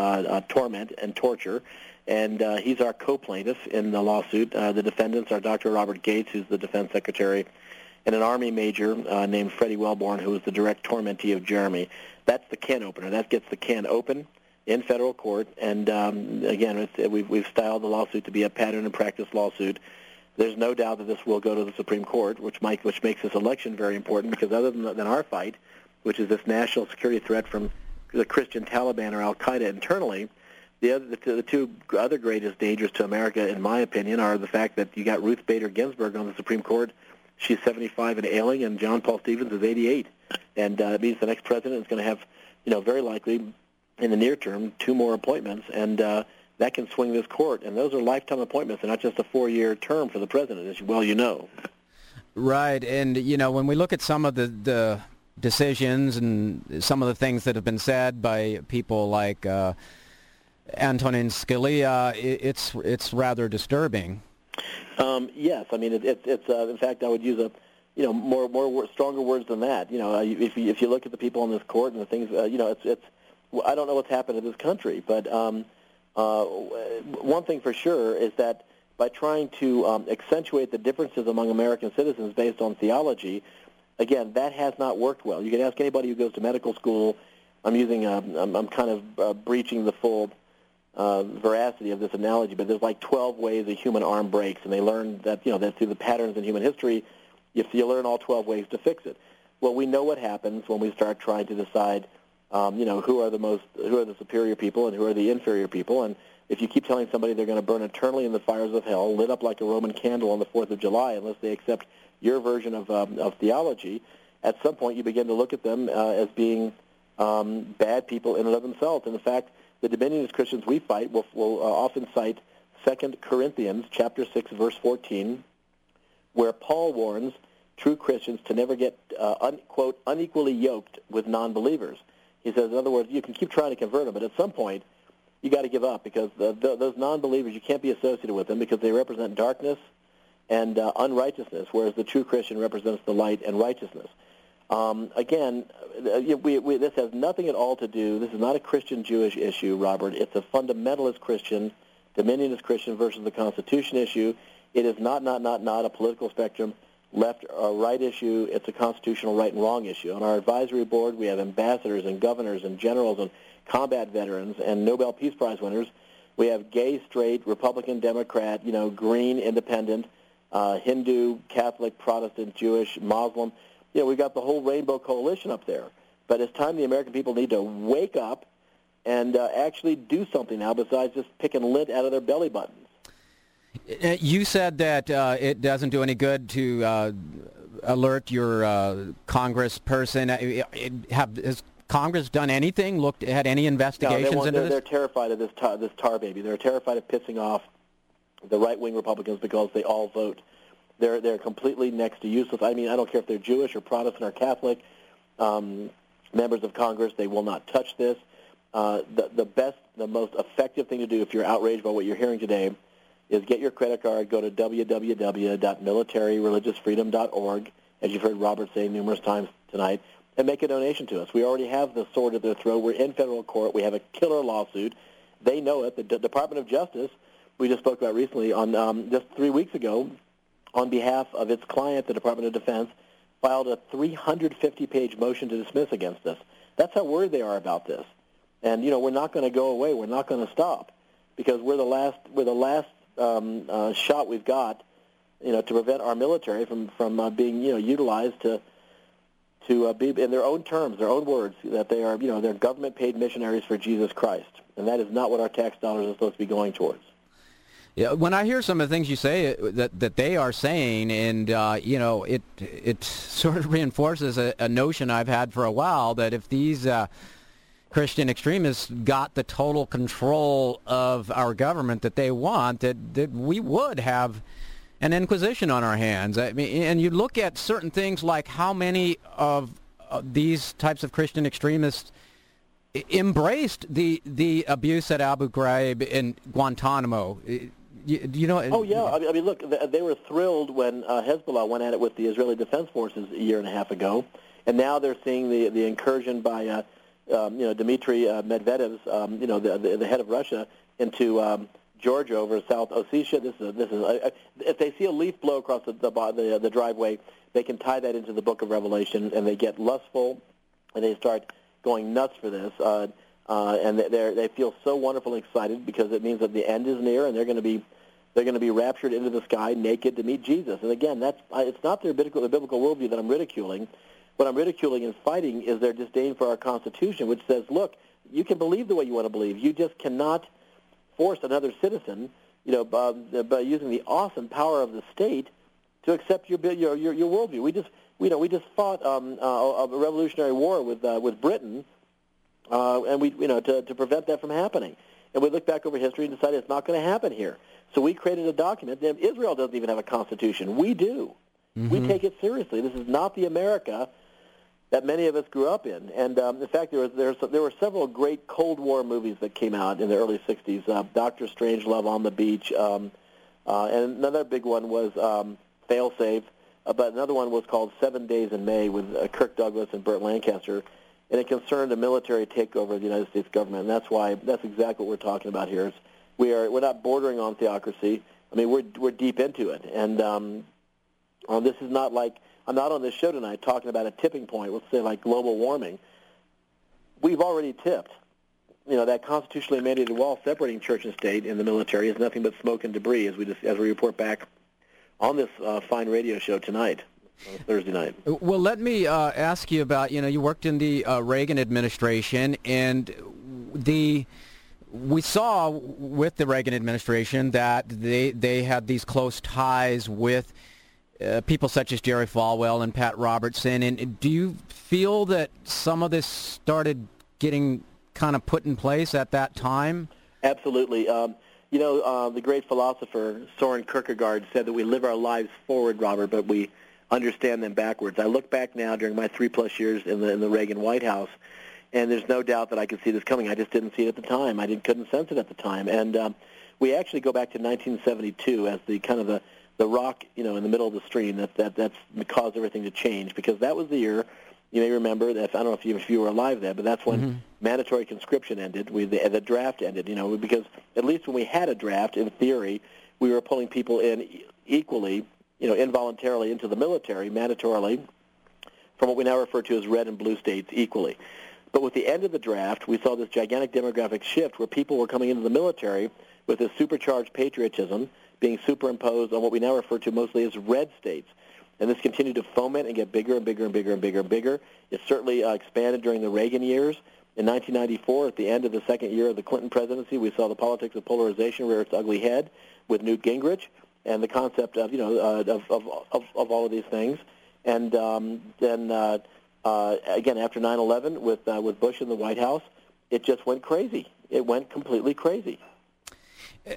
torment and torture. And he's our co-plaintiff in the lawsuit. The defendants are Dr. Robert Gates, who's the defense secretary, and an Army major named Freddie Wellborn, who was the direct tormentee of Jeremy. That's the can opener. That gets the can open in federal court, and again, we've styled the lawsuit to be a pattern and practice lawsuit. There's no doubt that this will go to the Supreme Court, which makes this election very important, because other than our fight, which is this national security threat from the Christian Taliban or Al-Qaeda internally, the two other greatest dangers to America, in my opinion, are the fact that you got Ruth Bader Ginsburg on the Supreme Court. She's 75 and ailing, and John Paul Stevens is 88. And it means the next president is going to have, very likely, in the near term, two more appointments, and that can swing this court. And those are lifetime appointments, and not just a 4-year term for the president, as well you know. Right, and, when we look at some of the decisions and some of the things that have been said by people like Antonin Scalia, it's rather disturbing. Yes, it's in fact, I would use a more stronger words than that. If you look at the people on this court and the things, it's I don't know what's happened to this country, but one thing for sure is that by trying to accentuate the differences among American citizens based on theology, again, that has not worked well. You can ask anybody who goes to medical school. I'm kind of breaching the full veracity of this analogy, but there's like 12 ways a human arm breaks, and they learn that that through the patterns in human history, you learn all 12 ways to fix it. Well, we know what happens when we start trying to decide. Who are the superior people and who are the inferior people? And if you keep telling somebody they're going to burn eternally in the fires of hell, lit up like a Roman candle on the 4th of July, unless they accept your version of theology, at some point you begin to look at them as being bad people in and of themselves. And in fact, the Dominionist Christians we fight will often cite 2 Corinthians chapter 6, verse 14, where Paul warns true Christians to never get, quote, unequally yoked with non-believers. He says, in other words, you can keep trying to convert them, but at some point you got to give up, because those non-believers, you can't be associated with them because they represent darkness and unrighteousness, whereas the true Christian represents the light and righteousness. This has nothing at all to do. This is not a Christian Jewish issue, Robert. It's a fundamentalist Christian, Dominionist Christian versus the Constitution issue. It is not a political spectrum left or right issue. It's a constitutional right and wrong issue. On our advisory board, we have ambassadors and governors and generals and combat veterans and Nobel Peace Prize winners. We have gay, straight, Republican, Democrat, green, independent, Hindu, Catholic, Protestant, Jewish, Muslim. We've got the whole rainbow coalition up there. But it's time the American people need to wake up and actually do something now besides just picking lint out of their belly button. You said that it doesn't do any good to alert your congressperson. Has Congress done anything? Had any investigations into this? They're terrified of this tar baby. They're terrified of pissing off the right-wing Republicans because they all vote. They're completely next to useless. I don't care if they're Jewish or Protestant or Catholic members of Congress. They will not touch this. The most effective thing to do if you're outraged by what you're hearing today is get your credit card, go to www.militaryreligiousfreedom.org, as you've heard Robert say numerous times tonight, and make a donation to us. We already have the sword at their throat. We're in federal court. We have a killer lawsuit. They know it. The Department of Justice, we just spoke about recently, just 3 weeks ago, on behalf of its client, the Department of Defense, filed a 350-page motion to dismiss against us. That's how worried they are about this. And, you know, we're not going to go away. We're not going to stop because we're the last shot we've got, you know, to prevent our military from being, you know, utilized to be in their own terms, their own words, that they are, you know, they're government-paid missionaries for Jesus Christ. And that is not what our tax dollars are supposed to be going towards. Yeah, when I hear some of the things you say that they are saying, and, you know, it sort of reinforces a notion I've had for a while that if these Christian extremists got the total control of our government that they want, that we would have an inquisition on our hands. I mean, and you look at certain things like how many of these types of Christian extremists embraced the abuse at Abu Ghraib and Guantanamo. You know? Oh, yeah. I mean, look, they were thrilled when Hezbollah went at it with the Israeli Defense Forces a year and a half ago, and now they're seeing the incursion by, you know, Dmitry Medvedev's, you know, the head of Russia, into Georgia over South Ossetia. This is if they see a leaf blow across the driveway, they can tie that into the Book of Revelation, and they get lustful, and they start going nuts for this, and they feel so wonderfully excited because it means that the end is near, and they're going to be raptured into the sky naked to meet Jesus. And again, it's not their biblical worldview that I'm ridiculing. What I'm ridiculing and fighting is their disdain for our Constitution, which says, look, you can believe the way you want to believe. You just cannot force another citizen, you know, by using the awesome power of the state to accept your worldview. We just fought a revolutionary war with Britain, and we, you know, to prevent that from happening. And we looked back over history and decided it's not going to happen here. So we created a document that Israel doesn't even have a constitution. We do. Mm-hmm. We take it seriously. This is not the America that many of us grew up in. And in fact, there were several great Cold War movies that came out in the early 60s, Dr. Strangelove, On the Beach, and another big one was Fail Safe, but another one was called 7 Days in May with Kirk Douglas and Burt Lancaster, and it concerned a military takeover of the United States government, and that's exactly what we're talking about here. We're not bordering on theocracy. I mean, we're deep into it, and this is not like... I'm not on this show tonight talking about a tipping point, let's say like global warming. We've already tipped. You know, that constitutionally mandated wall separating church and state in the military is nothing but smoke and debris, as we report back on this fine radio show tonight, Thursday night. Well, let me ask you about, you know, you worked in the Reagan administration, and we saw with the Reagan administration that they had these close ties with people such as Jerry Falwell and Pat Robertson. And do you feel that some of this started getting kind of put in place at that time? Absolutely. You know, the great philosopher Soren Kierkegaard said that we live our lives forward, Robert, but we understand them backwards. I look back now during my 3+ years in the Reagan White House, and there's no doubt that I could see this coming. I just didn't see it at the time. I couldn't sense it at the time. And we actually go back to 1972 as the kind of the rock, you know, in the middle of the stream that's caused everything to change, because that was the year, you may remember, that I don't know if you were alive then, but that's when mandatory conscription ended, the draft ended, you know, because at least when we had a draft, in theory, we were pulling people in equally, you know, involuntarily into the military, mandatorily, from what we now refer to as red and blue states equally. But with the end of the draft, we saw this gigantic demographic shift where people were coming into the military with this supercharged patriotism being superimposed on what we now refer to mostly as red states. And this continued to foment and get bigger and bigger and bigger and bigger and bigger. It certainly expanded during the Reagan years. In 1994, at the end of the second year of the Clinton presidency, we saw the politics of polarization rear its ugly head with Newt Gingrich and the concept of, you know, of all of these things. And then, again, after 9/11 with Bush in the White House, it just went crazy. It went completely crazy.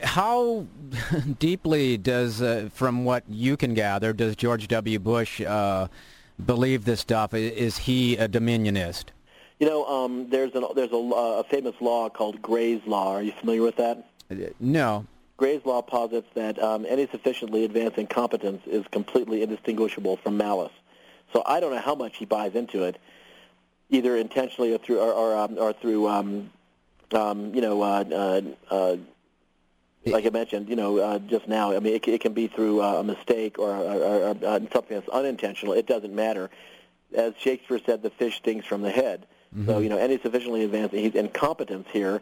How deeply does, from what you can gather, does George W. Bush believe this stuff? Is he a dominionist? You know, there's a famous law called Gray's Law. Are you familiar with that? No. Gray's Law posits that any sufficiently advanced incompetence is completely indistinguishable from malice. So I don't know how much he buys into it, either intentionally or through Like I mentioned, just now, I mean, it can be through a mistake or something that's unintentional. It doesn't matter. As Shakespeare said, the fish stinks from the head. Mm-hmm. So, any sufficiently advanced incompetence here,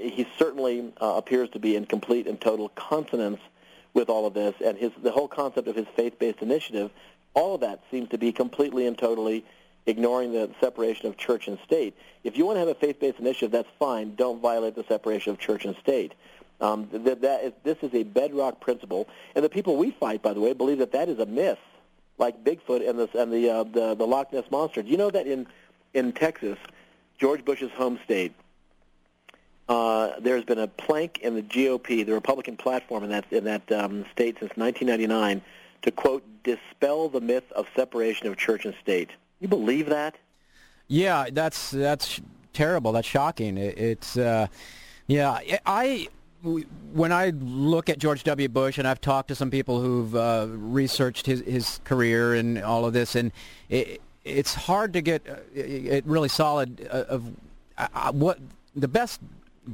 he certainly appears to be in complete and total consonance with all of this, and the whole concept of his faith-based initiative, all of that seems to be completely and totally ignoring the separation of church and state. If you want to have a faith-based initiative, that's fine. Don't violate the separation of church and state. This is a bedrock principle, and the people we fight, by the way, believe that is a myth, like Bigfoot and the Loch Ness Monster. Do you know that in Texas, George Bush's home state, there's been a plank in the GOP, the Republican platform in that state since 1999, to, quote, dispel the myth of separation of church and state. You believe that? Yeah, that's terrible. That's shocking. When I look at George W. Bush, and I've talked to some people who've researched his career and all of this, and it's hard to get it really solid of what the best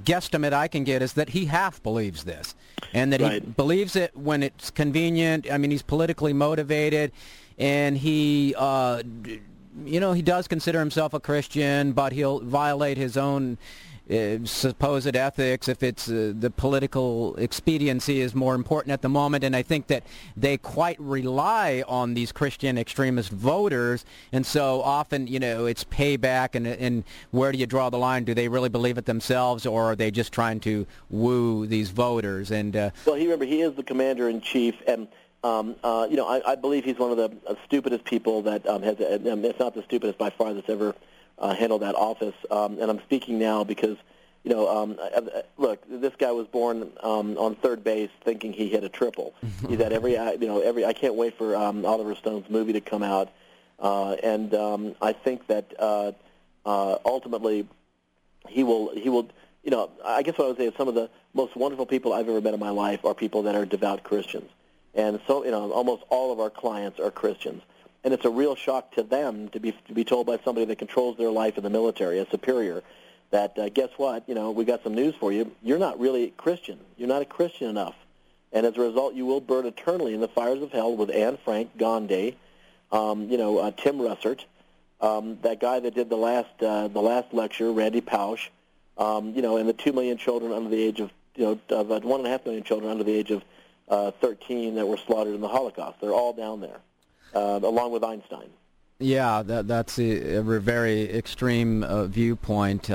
guesstimate I can get is that he half believes this, and that he believes it when it's convenient. I mean, he's politically motivated, and he, he does consider himself a Christian, but he'll violate his own supposed ethics if it's the political expediency is more important at the moment. And I think that they quite rely on these Christian extremist voters, and so often it's payback, and where do you draw the line? Do they really believe it themselves, or are they just trying to woo these voters? And he is the commander-in-chief, and I believe he's one of the stupidest people that has, if not the stupidest by far, that's ever handle that office, and I'm speaking now because, look, this guy was born on third base thinking he hit a triple. He's at every. I can't wait for Oliver Stone's movie to come out, and I think that ultimately he will. I guess what I would say is some of the most wonderful people I've ever met in my life are people that are devout Christians, and so almost all of our clients are Christians. And it's a real shock to them to be told by somebody that controls their life in the military, a superior, that guess what? We got some news for you. You're not really Christian. You're not a Christian enough, and as a result, you will burn eternally in the fires of hell with Anne Frank, Gandhi, Tim Russert, that guy that did the last lecture, Randy Pausch, and the 2 million children under the age of 1.5 million children under the age of 13 that were slaughtered in the Holocaust. They're all down there. Along with Einstein. Yeah, that's a very extreme viewpoint.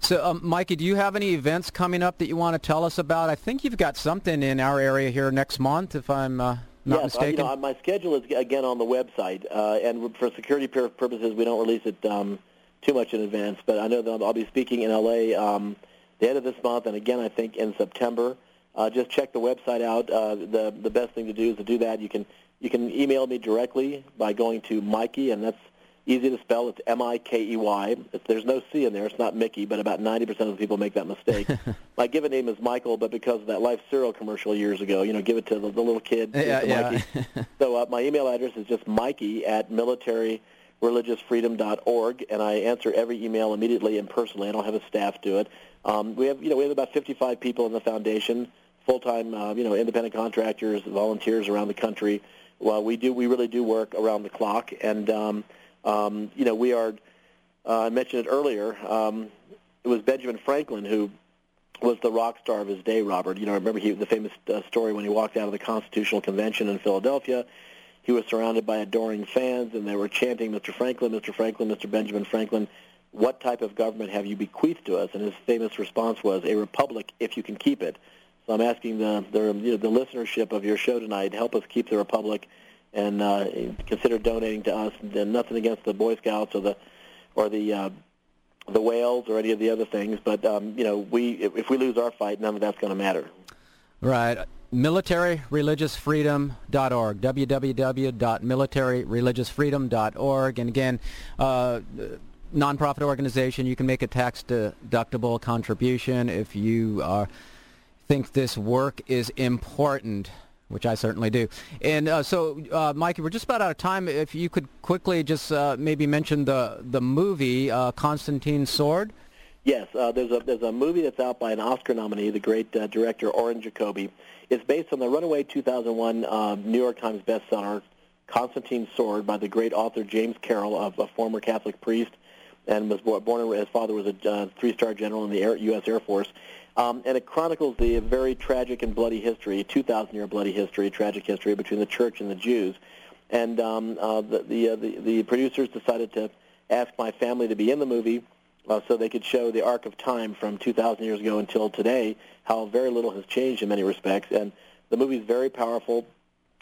So, Mikey, do you have any events coming up that you want to tell us about? I think you've got something in our area here next month, if I'm not mistaken. My schedule is, again, on the website, and for security purposes, we don't release it too much in advance, but I know that I'll be speaking in L.A. The end of this month, and again, I think, in September. Just check the website out. The best thing to do is to do that. You can email me directly by going to Mikey, and that's easy to spell. It's M-I-K-E-Y. There's no C in there. It's not Mickey, but about 90% of the people make that mistake. My given name is Michael, but because of that Life cereal commercial years ago, give it to the little kid. Yeah. Mikey. So my email address is just mikey@militaryreligiousfreedom.org, and I answer every email immediately and personally. I don't have a staff do it. We have about 55 people in the foundation, full-time, independent contractors, volunteers around the country. Well, we really do work around the clock, and we are. I mentioned it earlier. It was Benjamin Franklin who was the rock star of his day. Robert, remember the famous story when he walked out of the Constitutional Convention in Philadelphia. He was surrounded by adoring fans, and they were chanting, "Mr. Franklin, Mr. Franklin, Mr. Benjamin Franklin, what type of government have you bequeathed to us?" And his famous response was, "A republic, if you can keep it." So I'm asking the listenership of your show tonight, help us keep the republic, and consider donating to us. And nothing against the Boy Scouts or the whales or any of the other things, but if we lose our fight, none of that's going to matter. Right. MilitaryReligiousFreedom.org, www.militaryreligiousfreedom.org, and again, nonprofit organization. You can make a tax-deductible contribution if you are. Think this work is important, which I certainly do. And so, Mikey, we're just about out of time. If you could quickly just maybe mention the movie, Constantine's Sword. Yes, there's a movie that's out by an Oscar nominee, the great director Oren Jacobi. It's based on the runaway 2001 New York Times bestseller, Constantine's Sword, by the great author James Carroll, a former Catholic priest, and was born. His father was a three-star general in the U.S. Air Force, and it chronicles the very tragic and bloody history, 2,000-year bloody history, tragic history between the church and the Jews. And the producers decided to ask my family to be in the movie so they could show the arc of time from 2,000 years ago until today, how very little has changed in many respects. And the movie is very powerful.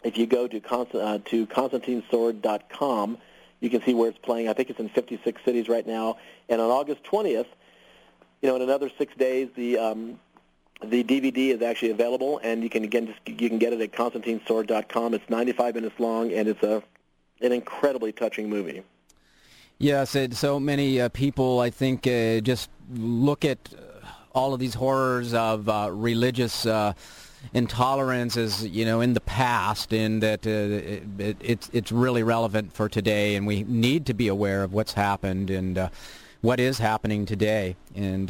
If you go to ConstantineSword.com, you can see where it's playing. I think it's in 56 cities right now. And on August 20th, in another 6 days, the DVD is actually available, and you can get it at ConstantineSword.com. It's 95 minutes long, and it's an incredibly touching movie. Yes, so many people, I think, just look at all of these horrors of religious intolerance as, in the past, and that it's really relevant for today, and we need to be aware of what's happened and what is happening today. And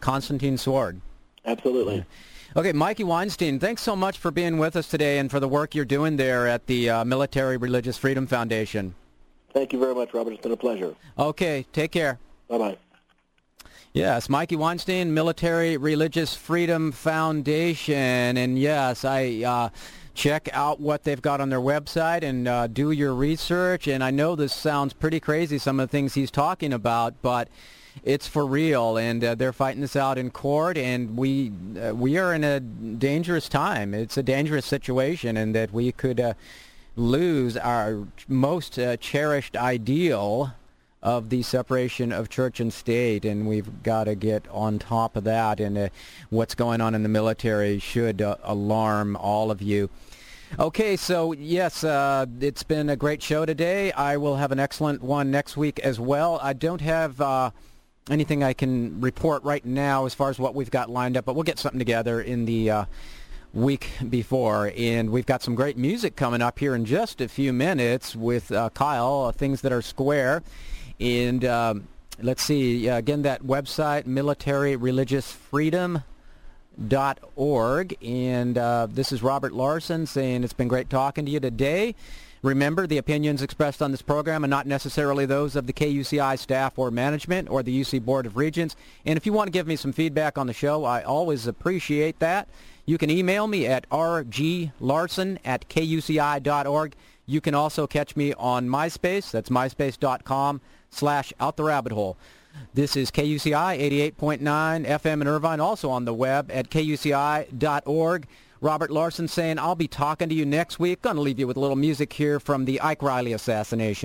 Constantine Sword. Absolutely. Yeah. Okay, Mikey Weinstein, thanks so much for being with us today and for the work you're doing there at the Military Religious Freedom Foundation. Thank you very much, Robert. It's been a pleasure. Okay, take care. Bye-bye. Yes, Mikey Weinstein, Military Religious Freedom Foundation. And yes, I check out what they've got on their website and do your research. And I know this sounds pretty crazy, some of the things he's talking about, but it's for real, and they're fighting this out in court, and we are in a dangerous time. It's a dangerous situation, and that we could lose our most cherished ideal of the separation of church and state, and we've got to get on top of that, and what's going on in the military should alarm all of you. Okay, so yes, it's been a great show today. I will have an excellent one next week as well. I don't have anything I can report right now as far as what we've got lined up, but we'll get something together in the week before, and we've got some great music coming up here in just a few minutes with Kyle, Things That Are Square, and let's see, again, that website, militaryreligiousfreedom.org, and this is Robert Larson saying it's been great talking to you today. Remember, the opinions expressed on this program are not necessarily those of the KUCI staff or management or the UC Board of Regents. And if you want to give me some feedback on the show, I always appreciate that. You can email me at rglarson@kuci.org. You can also catch me on MySpace. That's myspace.com/outrabbithole. This is KUCI 88.9 FM in Irvine, also on the web at kuci.org. Robert Larson saying, I'll be talking to you next week. Going to leave you with a little music here from the Ike Riley assassination.